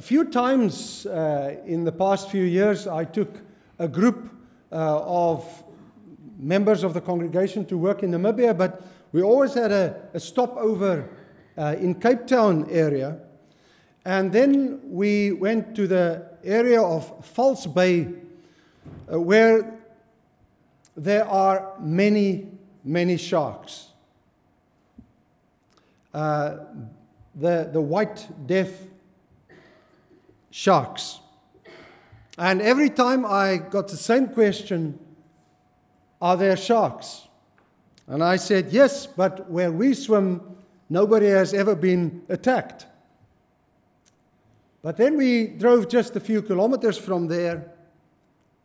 A few times in the past few years, I took a group of members of the congregation to work in Namibia, but we always had a stopover in Cape Town area. And then we went to the area of False Bay, where there are many, many sharks. The white death sharks. And every time I got the same question, are there sharks? And I said, yes, but where we swim, nobody has ever been attacked. But then we drove just a few kilometers from there,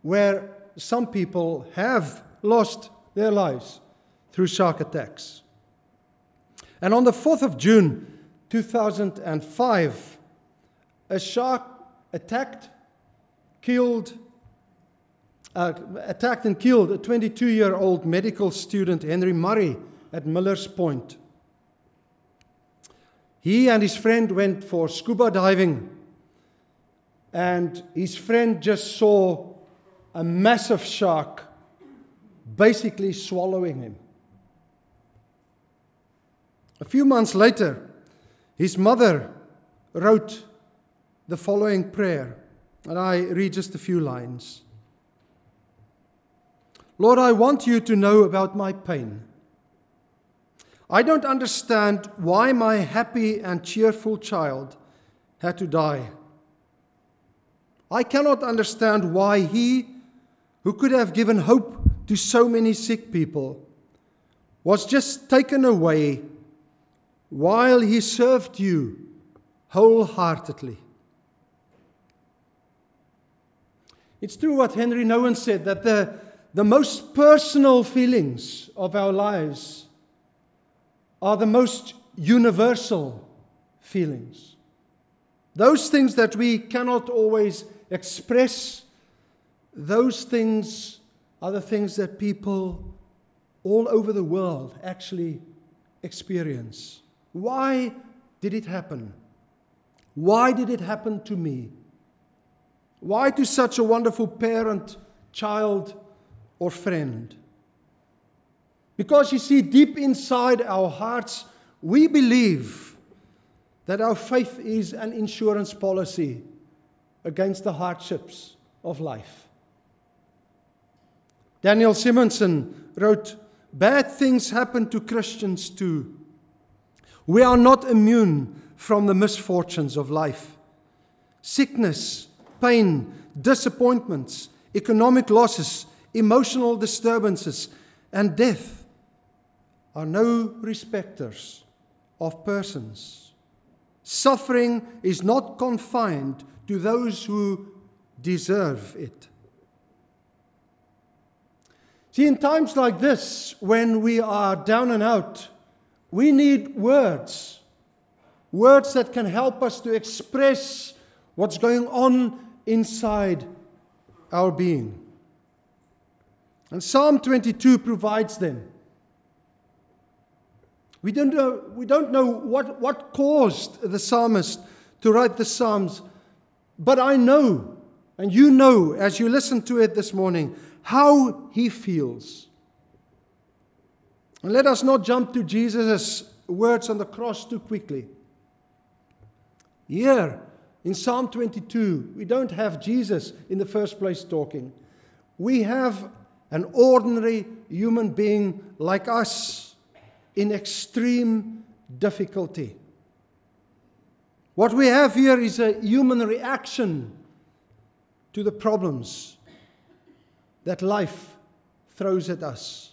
where some people have lost their lives through shark attacks. And on the 4th of June, 2005, a shark attacked and killed a 22-year-old medical student, Henry Murray, at Millers Point. He and his friend went for scuba diving, and his friend just saw a massive shark basically swallowing him. A few months later, his mother wrote the following prayer, and I read just a few lines. Lord, I want you to know about my pain. I don't understand why my happy and cheerful child had to die. I cannot understand why he, who could have given hope to so many sick people, was just taken away while he served you wholeheartedly. It's true what Henri Nouwen said, that the most personal feelings of our lives are the most universal feelings. Those things that we cannot always express, those things are the things that people all over the world actually experience. Why did it happen? Why did it happen to me? Why to such a wonderful parent, child, or friend? Because you see, deep inside our hearts, we believe that our faith is an insurance policy against the hardships of life. Daniel Simonson wrote, "Bad things happen to Christians too. We are not immune from the misfortunes of life. Sickness, pain, disappointments, economic losses, emotional disturbances, and death are no respecters of persons. Suffering is not confined to those who deserve it." See, in times like this, when we are down and out, we need words. Words that can help us to express what's going on inside our being. And Psalm 22 provides them. We don't know what caused the psalmist to write the Psalms, but I know, and you know as you listen to it this morning, how he feels. And let us not jump to Jesus' words on the cross too quickly. Here, in Psalm 22, we don't have Jesus in the first place talking. We have an ordinary human being like us in extreme difficulty. What we have here is a human reaction to the problems that life throws at us.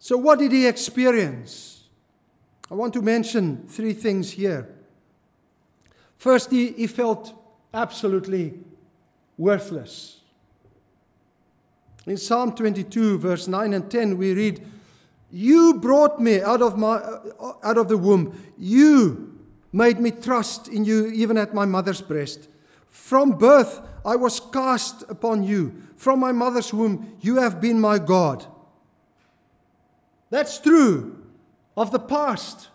So what did he experience? I want to mention three things here. First, he felt absolutely worthless. In Psalm 22, verse 9 and 10, we read, "You brought me out of the womb. You made me trust in you even at my mother's breast. From birth I was cast upon you. From my mother's womb you have been my God." That's true of the past.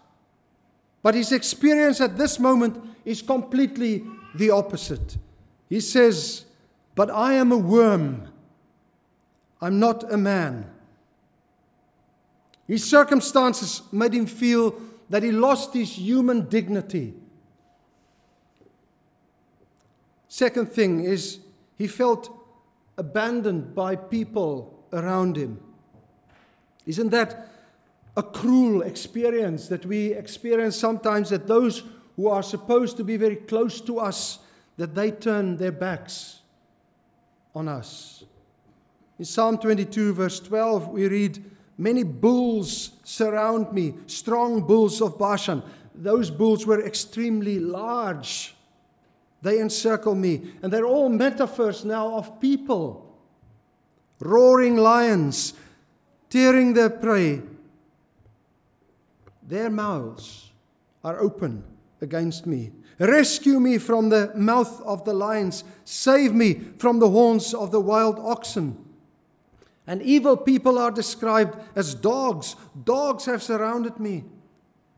But his experience at this moment is completely the opposite. He says, "But I am a worm. I'm not a man." His circumstances made him feel that he lost his human dignity. Second thing is, he felt abandoned by people around him. Isn't that a cruel experience that we experience sometimes, that those who are supposed to be very close to us, that they turn their backs on us? In Psalm 22, verse 12, we read, "Many bulls surround me, strong bulls of Bashan." Those bulls were extremely large. They encircle me. And they're all metaphors now of people. Roaring lions, tearing their prey. Their mouths are open against me. "Rescue me from the mouth of the lions. Save me from the horns of the wild oxen." And evil people are described as dogs. Dogs have surrounded me.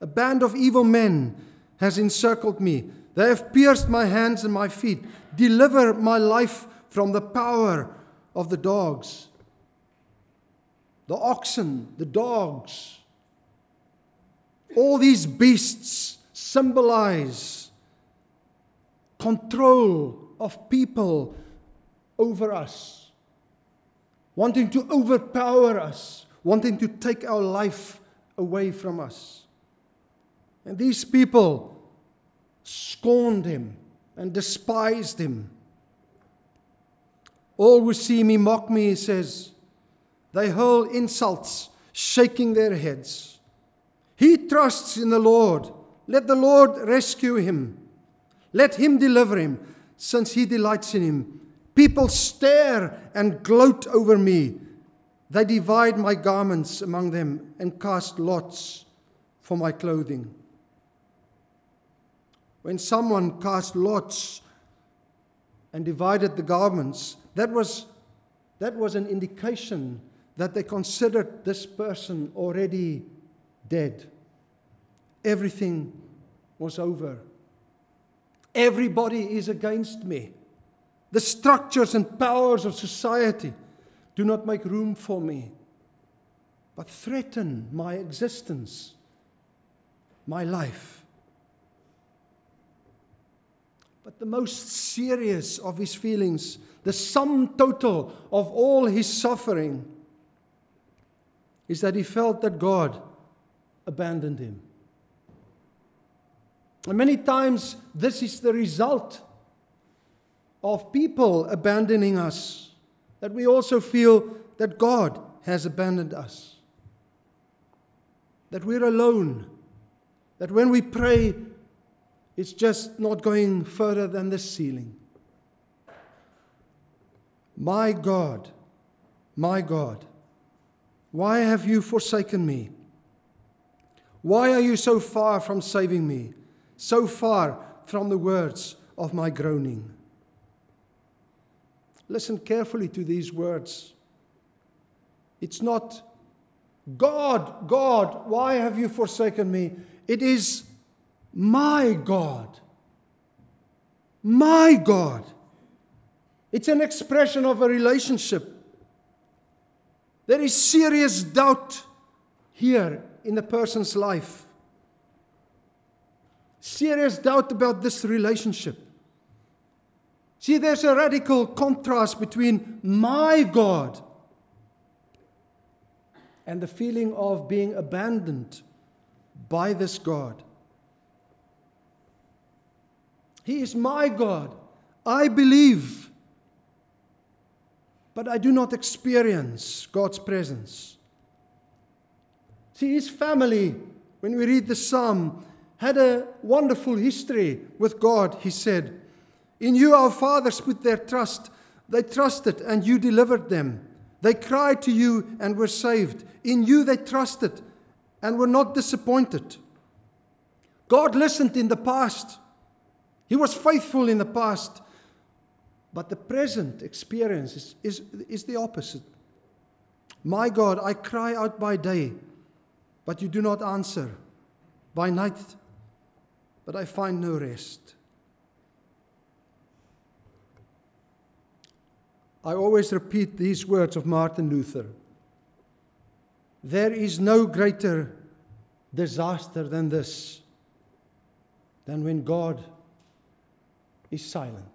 A band of evil men has encircled me. They have pierced my hands and my feet. Deliver my life from the power of the dogs. The oxen, the dogs. All these beasts symbolize control of people over us, wanting to overpower us, wanting to take our life away from us. And these people scorned him and despised him. "All who see me mock me," he says. "They hurl insults, shaking their heads. He trusts in the Lord. Let the Lord rescue him. Let him deliver him, since he delights in him. People stare and gloat over me. They divide my garments among them and cast lots for my clothing." When someone cast lots and divided the garments, that was an indication that they considered this person already dead. Everything was over. Everybody is against me. The structures and powers of society do not make room for me, but threaten my existence, my life. But the most serious of his feelings, the sum total of all his suffering, is that he felt that God abandoned him. And many times this is the result of people abandoning us, that we also feel that God has abandoned us, that we're alone, that when we pray, it's just not going further than the ceiling. My God, why have you forsaken me? Why are you so far from saving me, so far from the words of my groaning? Listen carefully to these words. It's not, "God, God, why have you forsaken me?" It is, "My God, my God." It's an expression of a relationship. There is serious doubt here in the person's life. Serious doubt about this relationship. See, there's a radical contrast between my God and the feeling of being abandoned by this God. He is my God. I believe, but I do not experience God's presence. See, his family, when we read the psalm, had a wonderful history with God, he said. "In you our fathers put their trust. They trusted and you delivered them. They cried to you and were saved. In you they trusted and were not disappointed." God listened in the past. He was faithful in the past. But the present experience is the opposite. "My God, I cry out by day, but you do not answer. By night, but I find no rest. I always repeat these words of Martin Luther. There is no greater disaster than this, than when God is silent.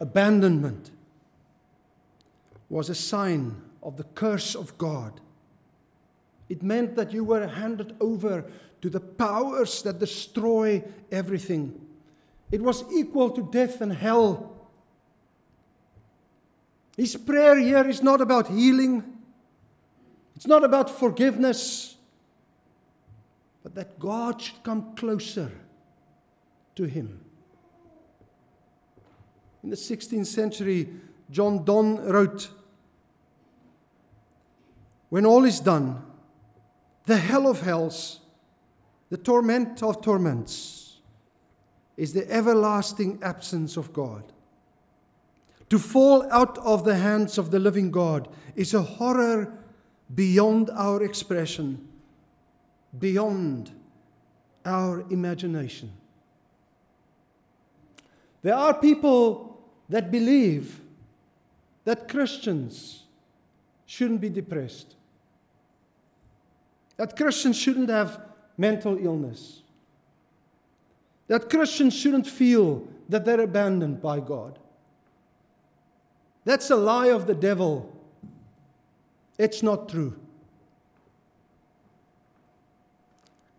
Abandonment was a sign of the curse of God. It meant that you were handed over to the powers that destroy everything. It was equal to death and hell. His prayer here is not about healing. It's not about forgiveness. But that God should come closer to him. In the 16th century, John Donne wrote, "When all is done, the hell of hells, the torment of torments, is the everlasting absence of God. To fall out of the hands of the living God is a horror beyond our expression, beyond our imagination." There are people that believe that Christians shouldn't be depressed, that Christians shouldn't have mental illness, that Christians shouldn't feel that they're abandoned by God. That's a lie of the devil. It's not true.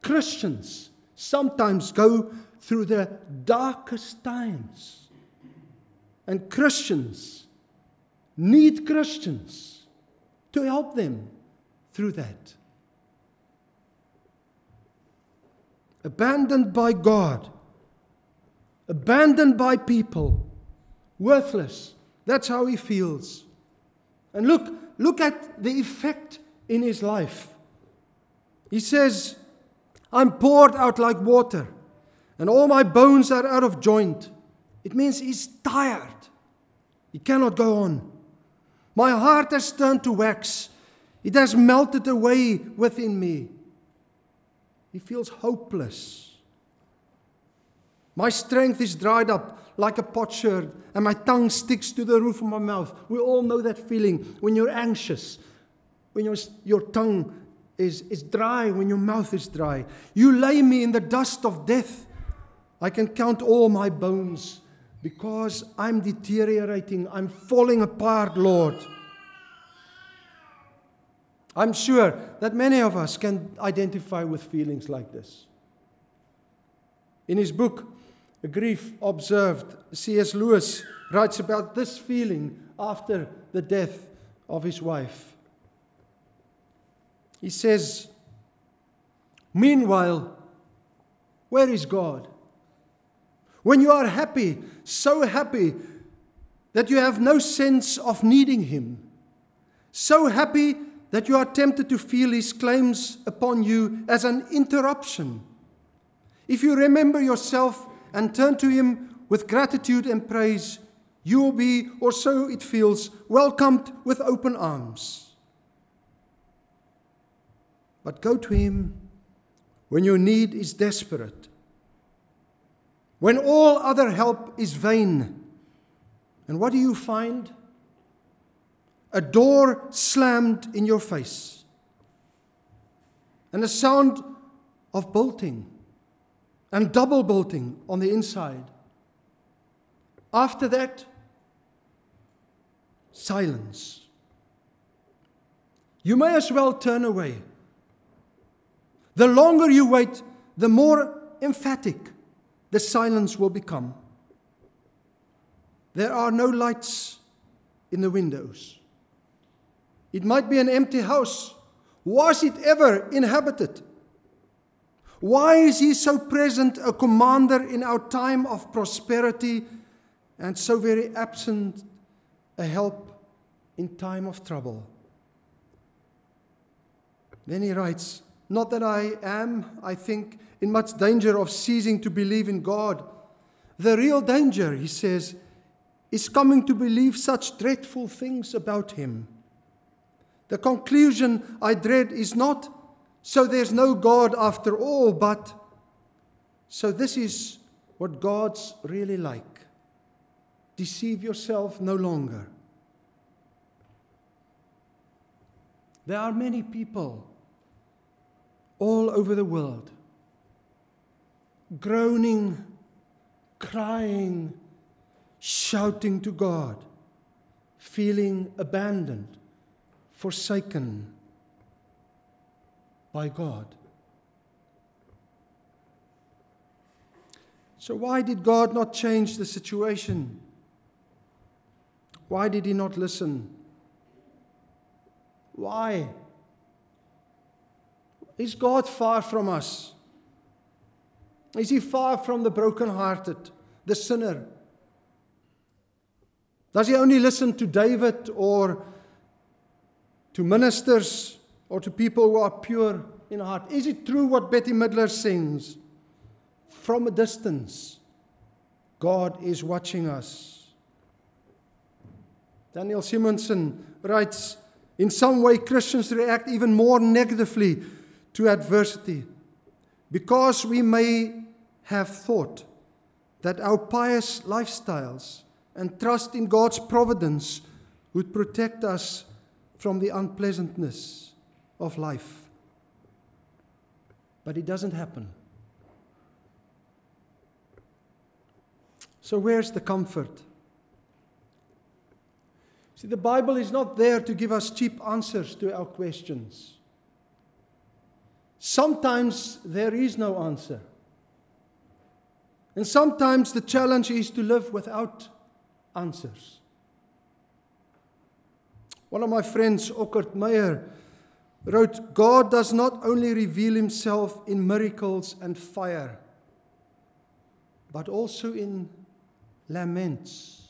Christians sometimes go through the darkest times. And Christians need Christians to help them through that. Abandoned by God, abandoned by people, worthless. That's how he feels. And look at the effect in his life. He says, "I'm poured out like water, and all my bones are out of joint." It means he's tired. He cannot go on. "My heart has turned to wax. It has melted away within me." He feels hopeless. "My strength is dried up like a potsherd, and my tongue sticks to the roof of my mouth." We all know that feeling when you're anxious, when your tongue is dry, when your mouth is dry. "You lay me in the dust of death. I can count all my bones because I'm deteriorating. I'm falling apart, Lord." I'm sure that many of us can identify with feelings like this. In his book, A Grief Observed, C.S. Lewis writes about this feeling after the death of his wife. He says, "Meanwhile, where is God? When you are happy, so happy that you have no sense of needing him, so happy that you are tempted to feel his claims upon you as an interruption. If you remember yourself and turn to him with gratitude and praise, you will be, or so it feels, welcomed with open arms. But go to him when your need is desperate, when all other help is vain. And what do you find? A door slammed in your face, and a sound of bolting, and double bolting on the inside. After that, silence. You may as well turn away. The longer you wait, the more emphatic the silence will become. There are no lights in the windows. It might be an empty house. Was it ever inhabited? Why is he so present, a commander in our time of prosperity, and so very absent, a help in time of trouble?" Then he writes, "Not that I am, I think, in much danger of ceasing to believe in God. The real danger," he says, "is coming to believe such dreadful things about him. The conclusion I dread is not So there's no God after all, but so this is what God's really like. Deceive yourself no longer. There are many people all over the world groaning, crying, shouting to God, feeling abandoned, forsaken by God. So why did God not change the situation? Why did he not listen? Why? Is God far from us? Is he far from the brokenhearted, the sinner? Does he only listen to David or to ministers or to people who are pure in heart? Is it true what Betty Midler sings? From a distance, God is watching us. Daniel Simonson writes, in some way, Christians react even more negatively to adversity because we may have thought that our pious lifestyles and trust in God's providence would protect us from the unpleasantness of life. But it doesn't happen. So where's the comfort? See, the Bible is not there to give us cheap answers to our questions. Sometimes there is no answer. And sometimes the challenge is to live without answers. One of my friends, Ockert Meyer, wrote, God does not only reveal himself in miracles and fire, but also in laments,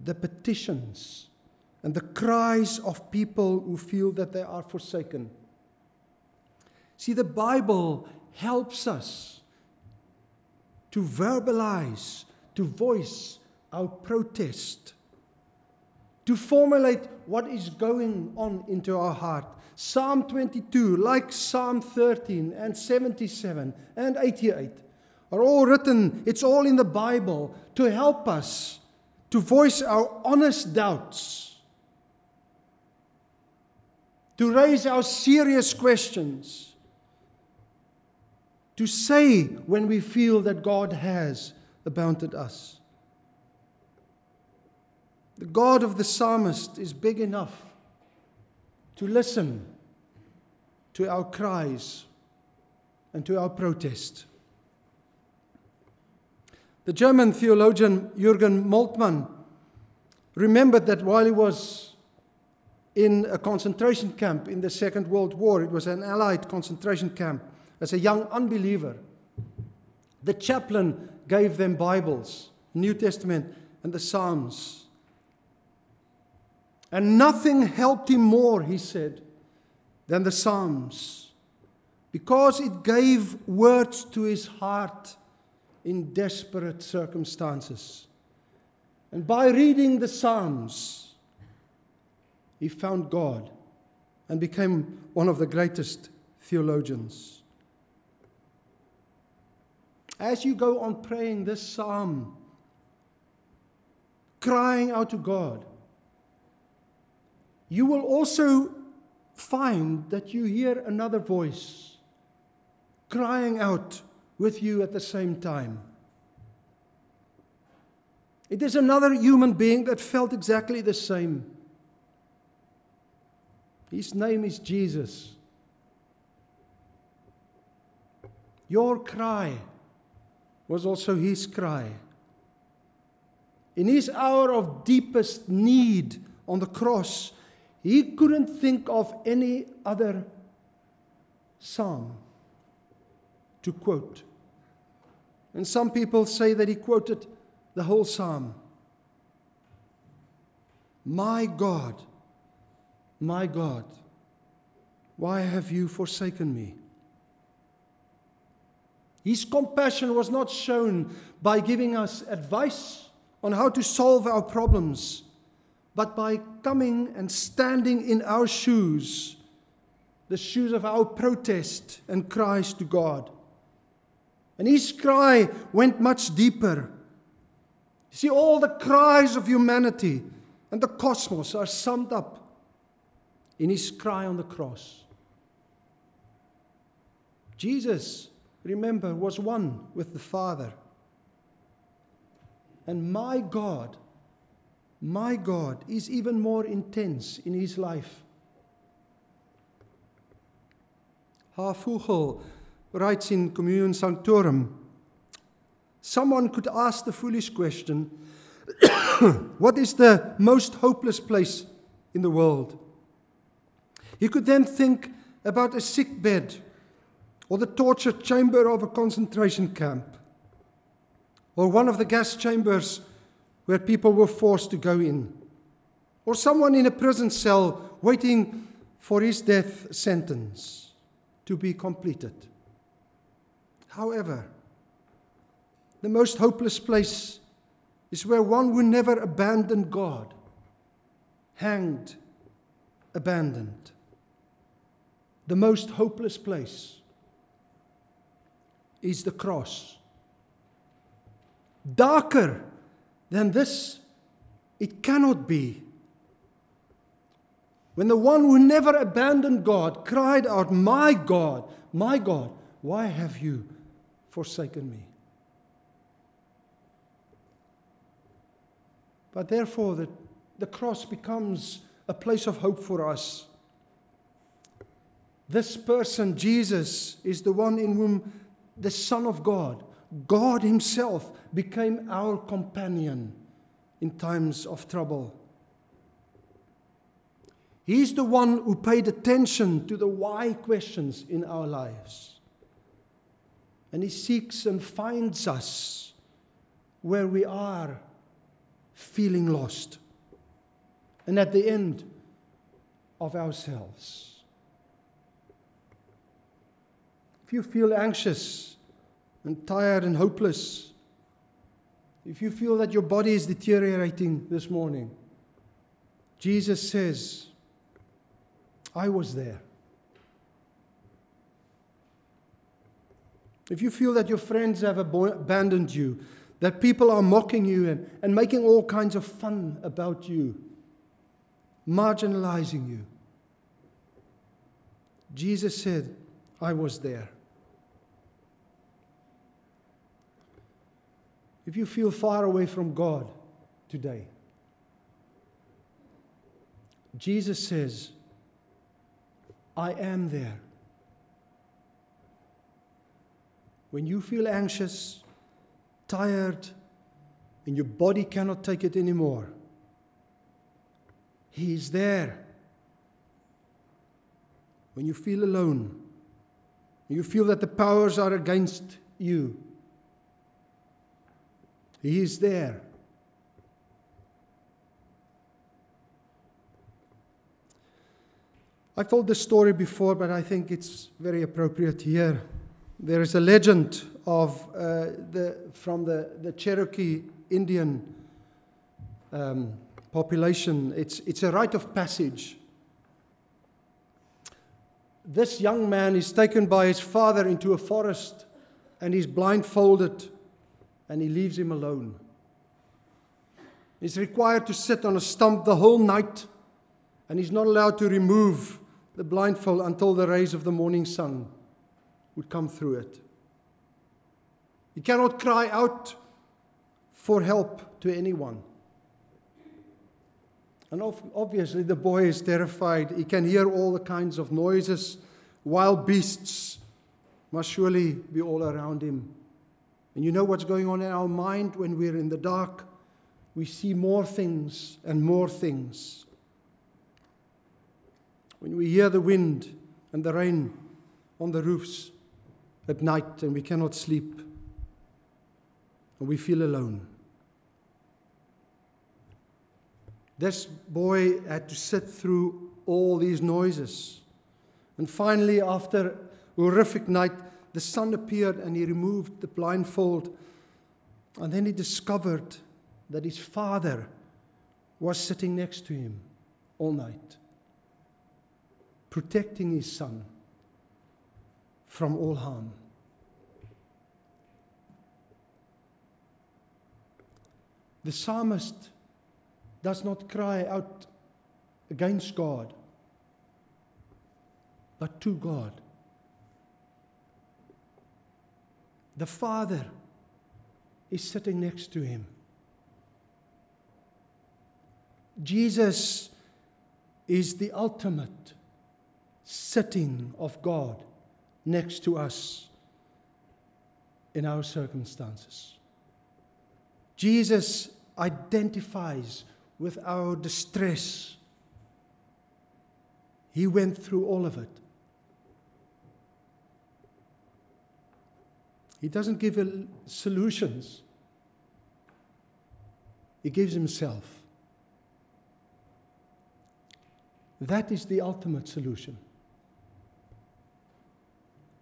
the petitions, and the cries of people who feel that they are forsaken. See, the Bible helps us to verbalize, to voice our protest, to formulate what is going on into our heart. Psalm 22, like Psalm 13 and 77 and 88, are all written, it's all in the Bible, to help us to voice our honest doubts, to raise our serious questions, to say when we feel that God has abandoned us. The God of the psalmist is big enough to listen to our cries and to our protest. The German theologian Jürgen Moltmann remembered that while he was in a concentration camp in the Second World War, it was an Allied concentration camp, as a young unbeliever, the chaplain gave them Bibles, New Testament and the Psalms. And nothing helped him more, he said, than the Psalms, because it gave words to his heart in desperate circumstances. And by reading the Psalms, he found God and became one of the greatest theologians. As you go on praying this psalm, crying out to God, you will also find that you hear another voice crying out with you at the same time. It is another human being that felt exactly the same. His name is Jesus. Your cry was also his cry. In his hour of deepest need on the cross, he couldn't think of any other psalm to quote. And some people say that he quoted the whole psalm. My God, why have you forsaken me? His compassion was not shown by giving us advice on how to solve our problems, but by coming and standing in our shoes the shoes of our protest and cries to God. And his cry went much deeper. See, all the cries of humanity and the cosmos are summed up in his cry on the cross. Jesus, remember, was one with the Father. And my God is even more intense in his life. Haufuchel writes in Communion Sanctorum, someone could ask the foolish question, what is the most hopeless place in the world? You could then think about a sick bed or the torture chamber of a concentration camp or one of the gas chambers where people were forced to go in, or someone in a prison cell waiting for his death sentence to be completed. However, the most hopeless place is where one who never abandoned God, hanged, abandoned. The most hopeless place is the cross. Darker than this, it cannot be. When the one who never abandoned God cried out, my God, why have you forsaken me? But therefore, the cross becomes a place of hope for us. This person, Jesus, is the one in whom the Son of God, God himself, became our companion in times of trouble. He is the one who paid attention to the why questions in our lives. And he seeks and finds us where we are feeling lost and at the end of ourselves. If you feel anxious and tired and hopeless, if you feel that your body is deteriorating this morning, Jesus says, I was there. If you feel that your friends have abandoned you, that people are mocking you and making all kinds of fun about you, marginalizing you, Jesus said, I was there. If you feel far away from God today, Jesus says, I am there. When you feel anxious, tired, and your body cannot take it anymore, He is there. When you feel alone, you feel that the powers are against you, He is there. I've told this story before, but I think it's very appropriate here. There is a legend of from the Cherokee Indian population. It's a rite of passage. This young man is taken by his father into a forest, and he's blindfolded, and he leaves him alone. He's required to sit on a stump the whole night, and he's not allowed to remove the blindfold until the rays of the morning sun would come through it. He cannot cry out for help to anyone. And obviously the boy is terrified. He can hear all the kinds of noises. Wild beasts must surely be all around him. And you know what's going on in our mind when we're in the dark? We see more things and more things. When we hear the wind and the rain on the roofs at night and we cannot sleep, and we feel alone. This boy had to sit through all these noises. And finally, after a horrific night, the sun appeared and he removed the blindfold. And then he discovered that his father was sitting next to him all night, protecting his son from all harm. The psalmist does not cry out against God, but to God. The Father is sitting next to him. Jesus is the ultimate sitting of God next to us in our circumstances. Jesus identifies with our distress. He went through all of it. He doesn't give solutions. He gives himself. That is the ultimate solution.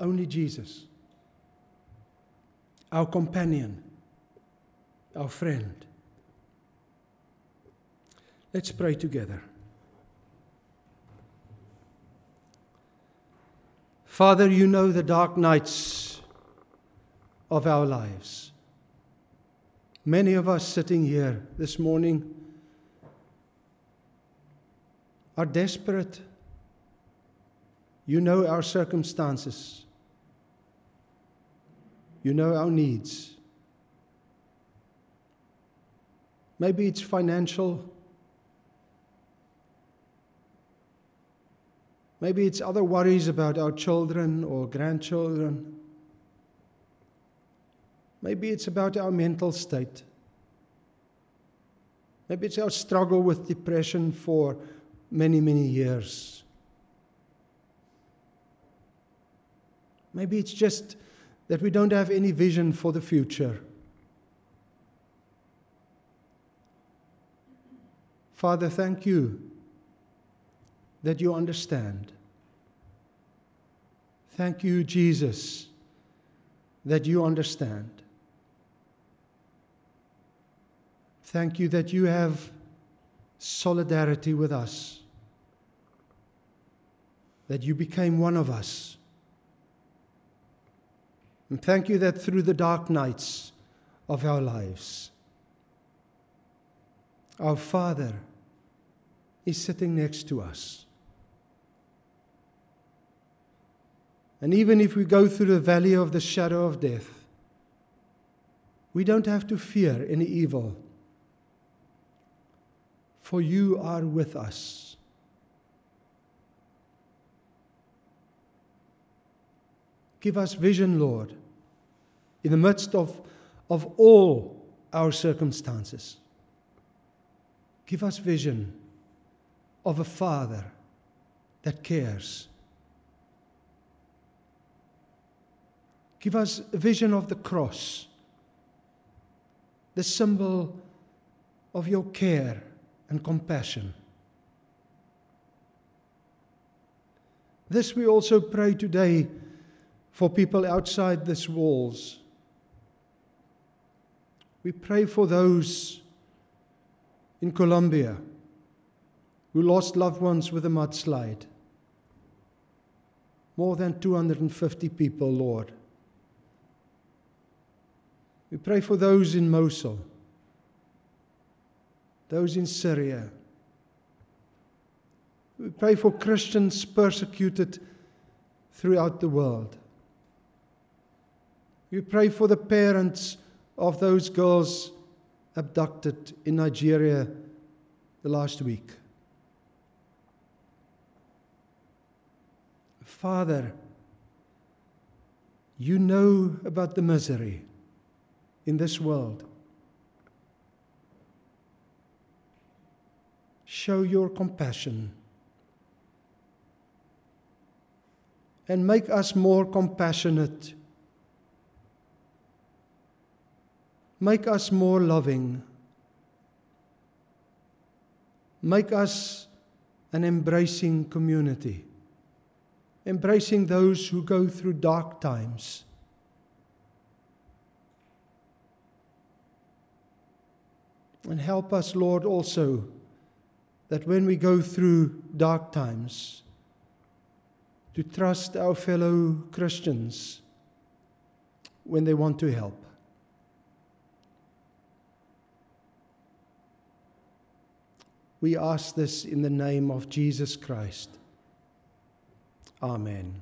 Only Jesus, our companion, our friend. Let's pray together. Father, you know the dark nights of our lives. Many of us sitting here this morning are desperate. You know our circumstances. You know our needs. Maybe it's financial. Maybe it's other worries about our children or grandchildren. Maybe it's about our mental state. Maybe it's our struggle with depression for many, many years. Maybe it's just that we don't have any vision for the future. Father, thank you that you understand. Thank you, Jesus, that you understand. Thank you that you have solidarity with us, that you became one of us. And thank you that through the dark nights of our lives, our Father is sitting next to us. And even if we go through the valley of the shadow of death, we don't have to fear any evil, for you are with us. Give us vision, Lord, in the midst of all our circumstances. Give us vision of a Father that cares. Give us a vision of the cross, the symbol of your care and compassion. This we also pray today for people outside these walls. We pray for those in Colombia who lost loved ones with a mudslide. More than 250 people, Lord. We pray for those in Mosul, those in Syria. We pray for Christians persecuted throughout the world. We pray for the parents of those girls abducted in Nigeria the last week. Father, you know about the misery in this world. Show your compassion and make us more compassionate. Make us more loving. Make us an embracing community, embracing those who go through dark times. And help us, Lord, also that when we go through dark times, to trust our fellow Christians when they want to help. We ask this in the name of Jesus Christ. Amen.